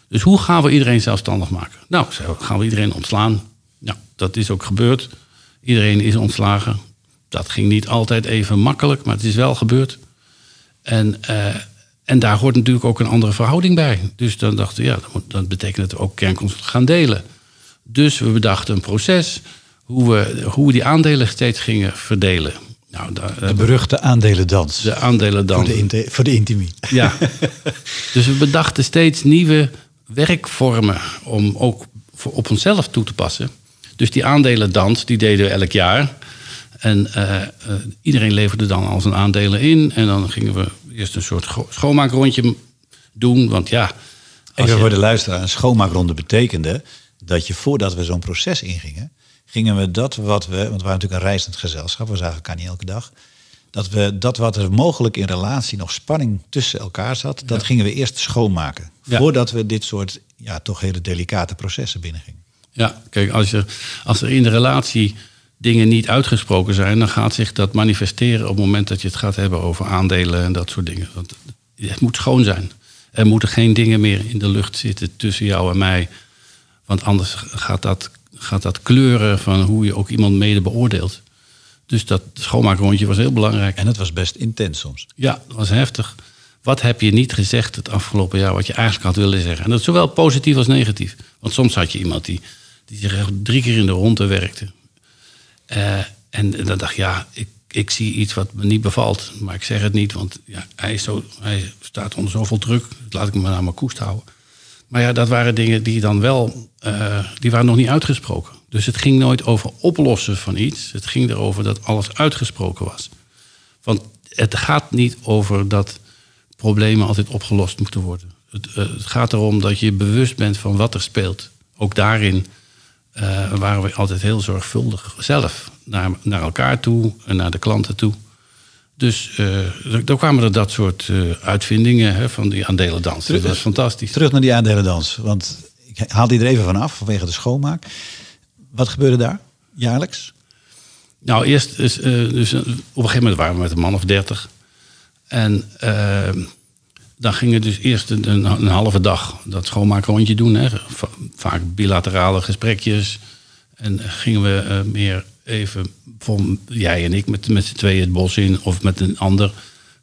Dus hoe gaan we iedereen zelfstandig maken? Nou, gaan we iedereen ontslaan? Nou, dat is ook gebeurd. Iedereen is ontslagen. Dat ging niet altijd even makkelijk, maar het is wel gebeurd. En, uh, en daar hoort natuurlijk ook een andere verhouding bij. Dus dan dachten we, ja, dat betekent dat we ook Kernconsult gaan delen. Dus we bedachten een proces hoe we, hoe we die aandelen steeds gingen verdelen. Nou, da, de beruchte aandelendans. De aandelendans. Voor de, voor de intimie. Ja. Dus we bedachten steeds nieuwe werkvormen om ook voor, op onszelf toe te passen. Dus die aandelendans, die deden we elk jaar. En uh, uh, iedereen leverde dan al zijn aandelen in. En dan gingen we eerst een soort schoonmaakrondje doen. Want ja... Even voor de luisteraar, een schoonmaakronde betekende dat je voordat we zo'n proces ingingen, gingen we dat wat we, want we waren natuurlijk een reizend gezelschap, we zagen elkaar niet elke dag, dat we dat wat er mogelijk in relatie nog spanning tussen elkaar zat, ja. dat gingen we eerst schoonmaken. Ja. Voordat we dit soort, ja, toch hele delicate processen binnengingen. Ja, kijk, als er, als er in de relatie dingen niet uitgesproken zijn, dan gaat zich dat manifesteren op het moment dat je het gaat hebben over aandelen en dat soort dingen. Want het moet schoon zijn. Er moeten geen dingen meer in de lucht zitten tussen jou en mij. Want anders gaat dat, gaat dat kleuren van hoe je ook iemand mede beoordeelt. Dus dat schoonmaakrondje was heel belangrijk. En het was best intens soms. Ja, dat was heftig. Wat heb je niet gezegd het afgelopen jaar wat je eigenlijk had willen zeggen? En dat is zowel positief als negatief. Want soms had je iemand die, die zich echt drie keer in de ronde werkte. Uh, en dan dacht ik, ja, ik, ik zie iets wat me niet bevalt. Maar ik zeg het niet, want ja, hij, is zo, hij staat onder zoveel druk. Dat laat ik me nou maar koest houden. Maar ja, dat waren dingen die dan wel... Uh, die waren nog niet uitgesproken. Dus het ging nooit over oplossen van iets. Het ging erover dat alles uitgesproken was. Want het gaat niet over dat problemen altijd opgelost moeten worden. Het, uh, het gaat erom dat je bewust bent van wat er speelt. Ook daarin uh, waren we altijd heel zorgvuldig zelf. Naar, naar elkaar toe en naar de klanten toe. Dus uh, dan kwamen er dat soort uh, uitvindingen hè, van die aandelendans. Terug, dat was fantastisch. Terug naar die aandelendans. Want ik haal die er even van af vanwege de schoonmaak. Wat gebeurde daar jaarlijks? Nou, eerst is, uh, dus op een gegeven moment waren we met een man of dertig. En uh, dan ging het dus eerst een, een, een halve dag dat schoonmaakrondje doen. Hè. Va- vaak bilaterale gesprekjes. En gingen we uh, meer... even van jij en ik met, met z'n tweeën het bos in of met een ander.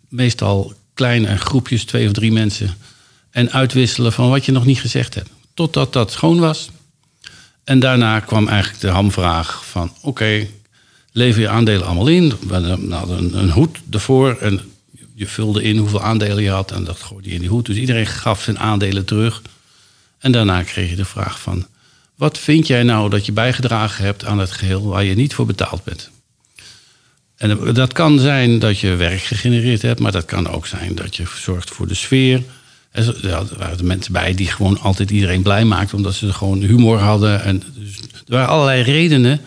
Meestal kleine groepjes, twee of drie mensen. En uitwisselen van wat je nog niet gezegd hebt. Totdat dat schoon was. En daarna kwam eigenlijk de hamvraag van... oké, okay, lever je aandelen allemaal in. We hadden een, een hoed ervoor en je vulde in hoeveel aandelen je had. En dat gooide je in die hoed. Dus iedereen gaf zijn aandelen terug. En daarna kreeg je de vraag van... wat vind jij nou dat je bijgedragen hebt aan het geheel waar je niet voor betaald bent? En dat kan zijn dat je werk gegenereerd hebt, maar dat kan ook zijn dat je zorgt voor de sfeer. Er waren mensen bij die gewoon altijd iedereen blij maakten, omdat ze gewoon humor hadden. En dus er waren allerlei redenen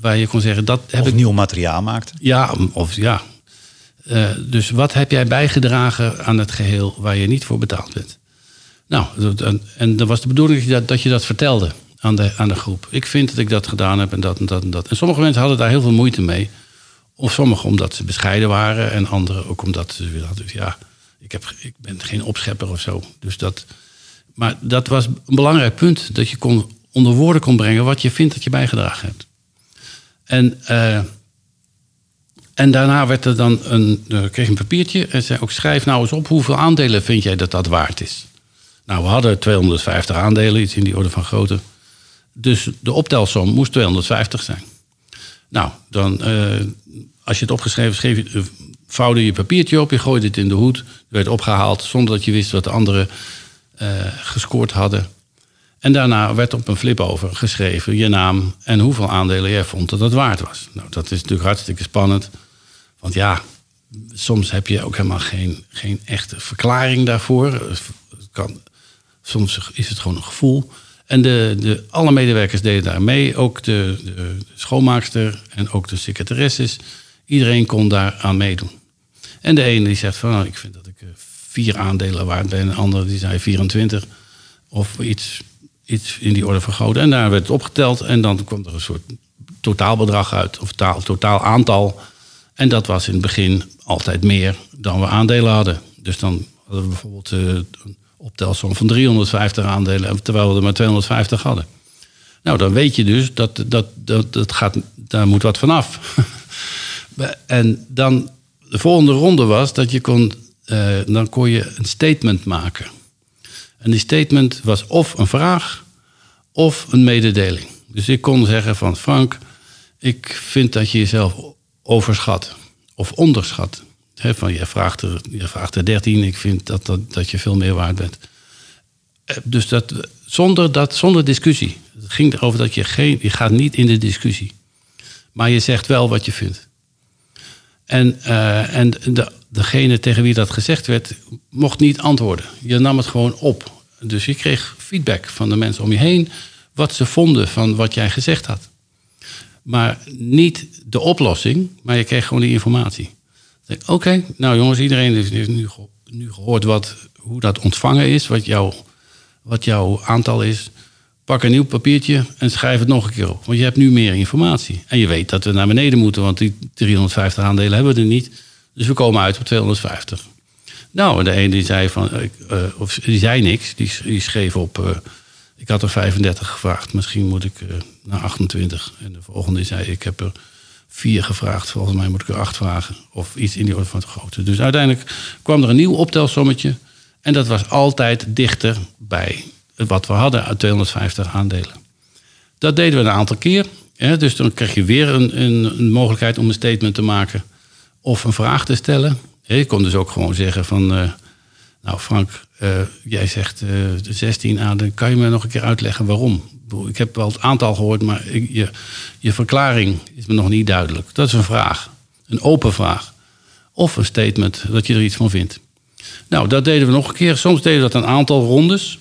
waar je kon zeggen... dat heb of ik... nieuw materiaal maakte. Ja, of ja. Uh, dus wat heb jij bijgedragen aan het geheel waar je niet voor betaald bent? Nou, en dan was de bedoeling dat je dat, dat, je dat vertelde. Aan de, aan de groep. Ik vind dat ik dat gedaan heb en dat en dat en dat. En sommige mensen hadden daar heel veel moeite mee. Of sommigen omdat ze bescheiden waren. En anderen ook omdat ze weer hadden. Ja, ik, heb, ik ben geen opschepper of zo. Dus dat, maar dat was een belangrijk punt. Dat je kon, onder woorden kon brengen wat je vindt dat je bijgedragen hebt. En, uh, en daarna werd er dan een, uh, kreeg een papiertje. En zei ook schrijf nou eens op hoeveel aandelen vind jij dat dat waard is. Nou, we hadden tweehonderdvijftig aandelen. Iets in die orde van grootte. Dus de optelsom moest tweehonderdvijftig zijn. Nou, dan, uh, als je het opgeschreven schreef je, uh, vouwde je papiertje op, je gooide het in de hoed, werd opgehaald zonder dat je wist wat de anderen uh, gescoord hadden. En daarna werd op een flip-over geschreven je naam en hoeveel aandelen jij vond dat dat waard was. Nou, dat is natuurlijk hartstikke spannend. Want ja, soms heb je ook helemaal geen, geen echte verklaring daarvoor. Het kan, soms is het gewoon een gevoel. En de, de, alle medewerkers deden daar mee. Ook de, de, de schoonmaakster en ook de secretaresses. Iedereen kon daar aan meedoen. En de ene die zegt van nou, ik vind dat ik vier aandelen waard ben. En de andere die zei vierentwintig. Of iets, iets in die orde van grootte. En daar werd het opgeteld. En dan kwam er een soort totaalbedrag uit. Of taal, totaal aantal. En dat was in het begin altijd meer dan we aandelen hadden. Dus dan hadden we bijvoorbeeld... Uh, optelsom van driehonderdvijftig aandelen, terwijl we er maar tweehonderdvijftig hadden. Nou, dan weet je dus, dat, dat, dat, dat gaat, daar moet wat vanaf. En dan, de volgende ronde was dat je kon, eh, dan kon je een statement maken. En die statement was of een vraag, of een mededeling. Dus ik kon zeggen van Frank, ik vind dat je jezelf overschat of onderschat. He, van je vraagt er, je vraagt er dertien, ik vind dat, dat, dat je veel meer waard bent. Dus dat zonder, dat, zonder discussie. Het ging erover dat je geen, je gaat niet in de discussie. Maar je zegt wel wat je vindt. En, uh, en de, degene tegen wie dat gezegd werd, mocht niet antwoorden. Je nam het gewoon op. Dus je kreeg feedback van de mensen om je heen, wat ze vonden van wat jij gezegd had. Maar niet de oplossing, maar je kreeg gewoon die informatie. Oké, okay, nou jongens, iedereen heeft nu, nu gehoord wat, hoe dat ontvangen is, wat, jou, wat jouw aantal is. Pak een nieuw papiertje en schrijf het nog een keer op. Want je hebt nu meer informatie. En je weet dat we naar beneden moeten, want die driehonderdvijftig aandelen hebben we er niet. Dus we komen uit op tweehonderdvijftig. Nou, de ene die zei, van, uh, of, die zei niks, die, die schreef op... Uh, ik had er vijfendertig gevraagd, misschien moet ik uh, naar achtentwintig. En de volgende zei, ik heb er vier gevraagd, volgens mij moet ik er acht vragen. Of iets in die orde van het grote. Dus uiteindelijk kwam er een nieuw optelsommetje. En dat was altijd dichter bij wat we hadden uit tweehonderdvijftig aandelen. Dat deden we een aantal keer. Hè, dus dan kreeg je weer een, een, een mogelijkheid om een statement te maken. Of een vraag te stellen. Je kon dus ook gewoon zeggen van... Uh, nou Frank, uh, jij zegt uh, de zestien aandelen. Kan je me nog een keer uitleggen waarom? Ik heb wel het aantal gehoord, maar ik, je, je verklaring is me nog niet duidelijk. Dat is een vraag. Een open vraag. Of een statement dat je er iets van vindt. Nou, dat deden we nog een keer. Soms deden we dat een aantal rondes.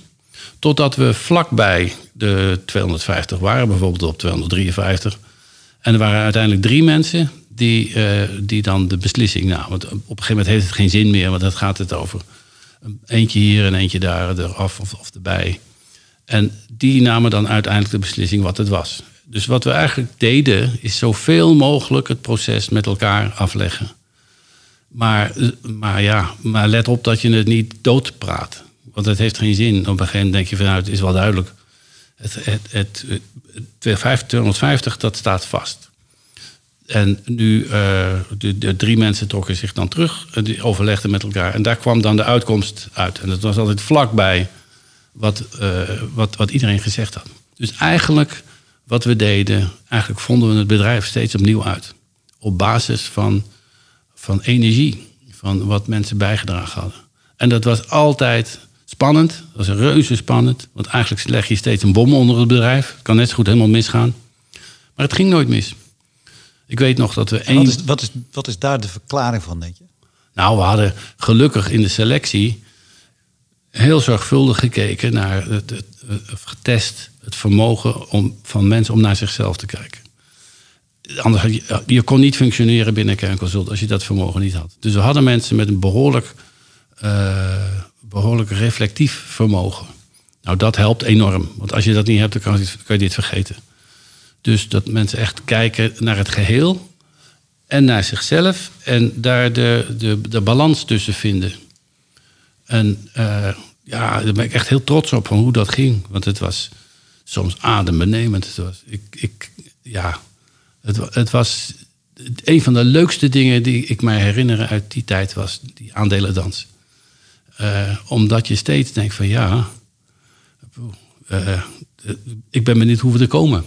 Totdat we vlakbij de tweehonderdvijftig waren. Bijvoorbeeld op tweehonderddrieënvijftig. En er waren uiteindelijk drie mensen die, uh, die dan de beslissing namen. Want op een gegeven moment heeft het geen zin meer. Want daar gaat het over. Eentje hier en eentje daar eraf of, of erbij. En die namen dan uiteindelijk de beslissing wat het was. Dus wat we eigenlijk deden is zoveel mogelijk het proces met elkaar afleggen. Maar, maar ja, maar let op dat je het niet doodpraat. Want het heeft geen zin. Op een gegeven moment denk je vanuit, het is wel duidelijk. Het, het, het, het tweehonderdvijftig, dat staat vast. En nu, uh, de, de drie mensen trokken zich dan terug. Die overlegden met elkaar. En daar kwam dan de uitkomst uit. En dat was altijd vlakbij wat, uh, wat, wat iedereen gezegd had. Dus eigenlijk, wat we deden... eigenlijk vonden we het bedrijf steeds opnieuw uit. Op basis van, van energie. Van wat mensen bijgedragen hadden. En dat was altijd... spannend, dat was reuze spannend. Want eigenlijk leg je steeds een bom onder het bedrijf. Het kan net zo goed helemaal misgaan. Maar het ging nooit mis. Ik weet nog dat we één... Wat is, wat is, wat is daar de verklaring van, denk je? Nou, we hadden gelukkig in de selectie... heel zorgvuldig gekeken naar het, het, het getest... het vermogen om, van mensen om naar zichzelf te kijken. Anders had je, je kon niet functioneren binnen Kernconsult... als je dat vermogen niet had. Dus we hadden mensen met een behoorlijk... Uh, behoorlijk reflectief vermogen. Nou, dat helpt enorm. Want als je dat niet hebt, dan kan je dit vergeten. Dus dat mensen echt kijken naar het geheel... en naar zichzelf... en daar de, de, de balans tussen vinden. En uh, ja, daar ben ik echt heel trots op van hoe dat ging. Want het was soms adembenemend. Het was, ik, ik, ja, het, het was een van de leukste dingen... die ik mij herinner uit die tijd was... die aandelendans. Uh, omdat je steeds denkt van ja, uh, ik ben benieuwd hoe we er komen.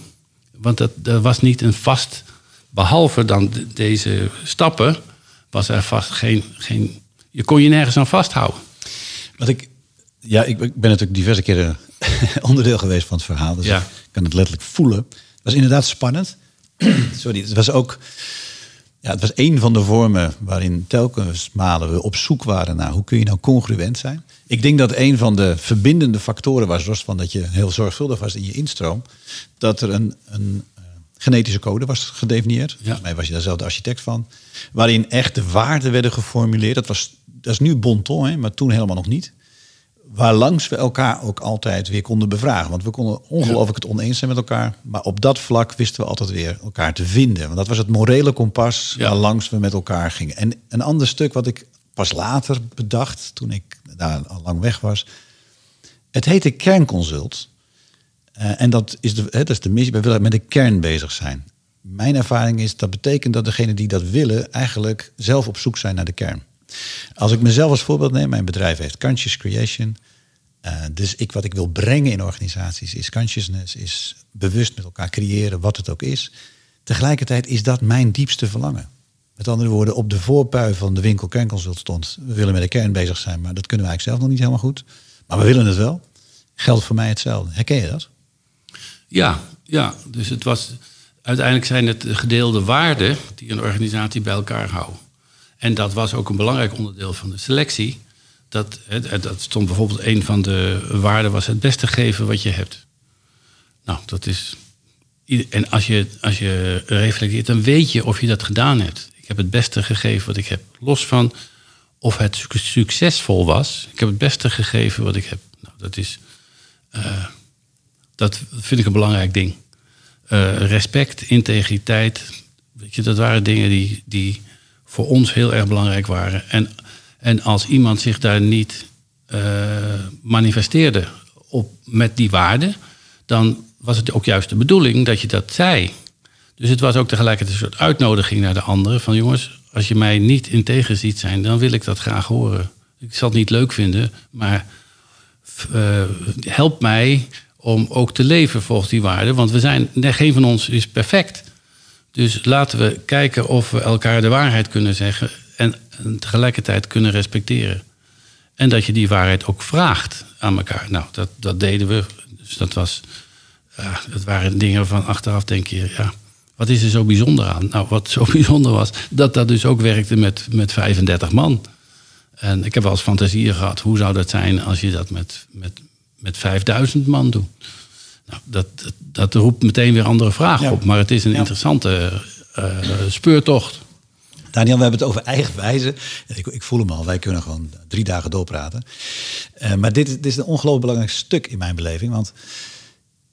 Want dat, dat was niet een vast, behalve dan de, deze stappen, was er vast geen, geen, je kon je nergens aan vasthouden. Wat ik, ja, ik ben natuurlijk diverse keren onderdeel geweest van het verhaal, dus ja. Ik kan het letterlijk voelen. Het was inderdaad spannend. Sorry, het was ook... Ja, het was een van de vormen waarin telkens malen we op zoek waren naar hoe kun je nou congruent zijn. Ik denk dat een van de verbindende factoren was, los van dat je heel zorgvuldig was in je instroom, dat er een, een uh, genetische code was gedefinieerd. Ja. Volgens mij was je daar zelf de architect van. Waarin echt de waarden werden geformuleerd. Dat, was, dat is nu bon ton, hè, maar toen helemaal nog niet. Waarlangs we elkaar ook altijd weer konden bevragen. Want we konden ongelooflijk het oneens zijn met elkaar. Maar op dat vlak wisten we altijd weer elkaar te vinden. Want dat was het morele kompas ja. Waarlangs we met elkaar gingen. En een ander stuk wat ik pas later bedacht, toen ik daar al lang weg was. Het heette Kernconsult. Uh, en dat is, de, dat is de missie. We willen met de kern bezig zijn. Mijn ervaring is, dat betekent dat degenen die dat willen... eigenlijk zelf op zoek zijn naar de kern. Als ik mezelf als voorbeeld neem, mijn bedrijf heeft Conscious Creation. Uh, dus ik, wat ik wil brengen in organisaties is consciousness, is bewust met elkaar creëren, wat het ook is. Tegelijkertijd is dat mijn diepste verlangen. Met andere woorden, op de voorpui van de winkel Kernconsult stond: we willen met de kern bezig zijn, maar dat kunnen we eigenlijk zelf nog niet helemaal goed. Maar we willen het wel. Geldt voor mij hetzelfde. Herken je dat? Ja, ja. Dus het was, uiteindelijk zijn het gedeelde waarden die een organisatie bij elkaar houden. En dat was ook een belangrijk onderdeel van de selectie. Dat, dat stond bijvoorbeeld, een van de waarden was het beste geven wat je hebt. Nou, dat is... En als je, als je reflecteert, dan weet je of je dat gedaan hebt. Ik heb het beste gegeven wat ik heb. Los van of het succesvol was. Ik heb het beste gegeven wat ik heb. Nou, dat is... Uh, dat vind ik een belangrijk ding. Uh, respect, integriteit. Weet je, dat waren dingen die, die voor ons heel erg belangrijk waren. En, en als iemand zich daar niet uh, manifesteerde op, met die waarden, dan was het ook juist de bedoeling dat je dat zei. Dus het was ook tegelijkertijd een soort uitnodiging naar de anderen. Van jongens, als je mij niet integer ziet zijn, dan wil ik dat graag horen. Ik zal het niet leuk vinden, maar uh, help mij om ook te leven volgens die waarden. Want we zijn, nee, geen van ons is perfect. Dus laten we kijken of we elkaar de waarheid kunnen zeggen en, en tegelijkertijd kunnen respecteren. En dat je die waarheid ook vraagt aan elkaar. Nou, dat, dat deden we. Dus dat was... Ja, dat waren dingen van achteraf denk je, ja, wat is er zo bijzonder aan? Nou, wat zo bijzonder was, dat dat dus ook werkte met, met vijfendertig man. En ik heb wel eens fantasieën gehad, hoe zou dat zijn als je dat met, met, met vijfduizend man doet? Nou, dat, dat, dat roept meteen weer andere vragen, ja, op, maar het is een, ja, interessante uh, speurtocht. Daniel, we hebben het over eigen wijze. Ik, ik voel hem al, wij kunnen gewoon drie dagen doorpraten. Uh, maar dit, dit is een ongelooflijk belangrijk stuk in mijn beleving, want...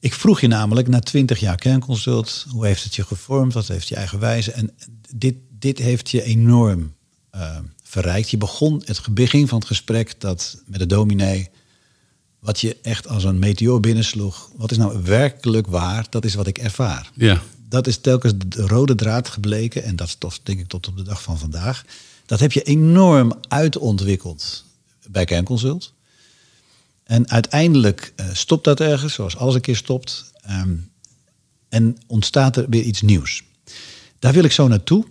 Ik vroeg je namelijk na twintig jaar Kernconsult, hoe heeft het je gevormd? Wat heeft je eigen wijze? En dit, dit heeft je enorm uh, verrijkt. Je begon het begin van het gesprek dat met de dominee, wat je echt als een meteoor binnensloeg. Wat is nou werkelijk waar? Dat is wat ik ervaar. Ja. Dat is telkens de rode draad gebleken. En dat stof denk ik tot op de dag van vandaag. Dat heb je enorm uitontwikkeld bij Kernconsult. En uiteindelijk uh, stopt dat ergens, zoals alles een keer stopt. Um, en ontstaat er weer iets nieuws. Daar wil ik zo naartoe.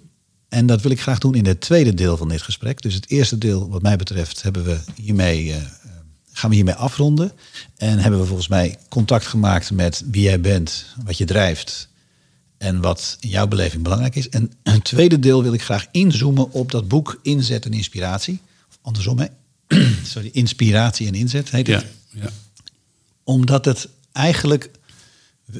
En dat wil ik graag doen in het tweede deel van dit gesprek. Dus het eerste deel, wat mij betreft, hebben we hiermee, uh, gaan we hiermee afronden. En hebben we volgens mij contact gemaakt met wie jij bent, wat je drijft. En wat in jouw beleving belangrijk is. En een tweede deel wil ik graag inzoomen op dat boek Inzet en Inspiratie. Of andersom, hè. Sorry, Inspiratie en Inzet heet het. Ja, ja. Omdat het eigenlijk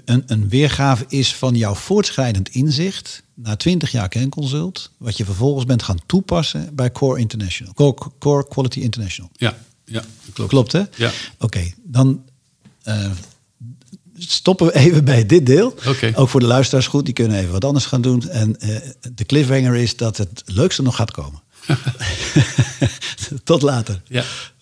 een, een weergave is van jouw voortschrijdend inzicht na twintig jaar Kernconsult, wat je vervolgens bent gaan toepassen bij Core International, Core, Core Quality International. Ja, ja, klopt. Klopt, hè? Ja. Oké, okay, dan uh, stoppen we even bij dit deel. Okay. Ook voor de luisteraars goed, die kunnen even wat anders gaan doen. En uh, de cliffhanger is dat het leukste nog gaat komen. Tot later. Ja.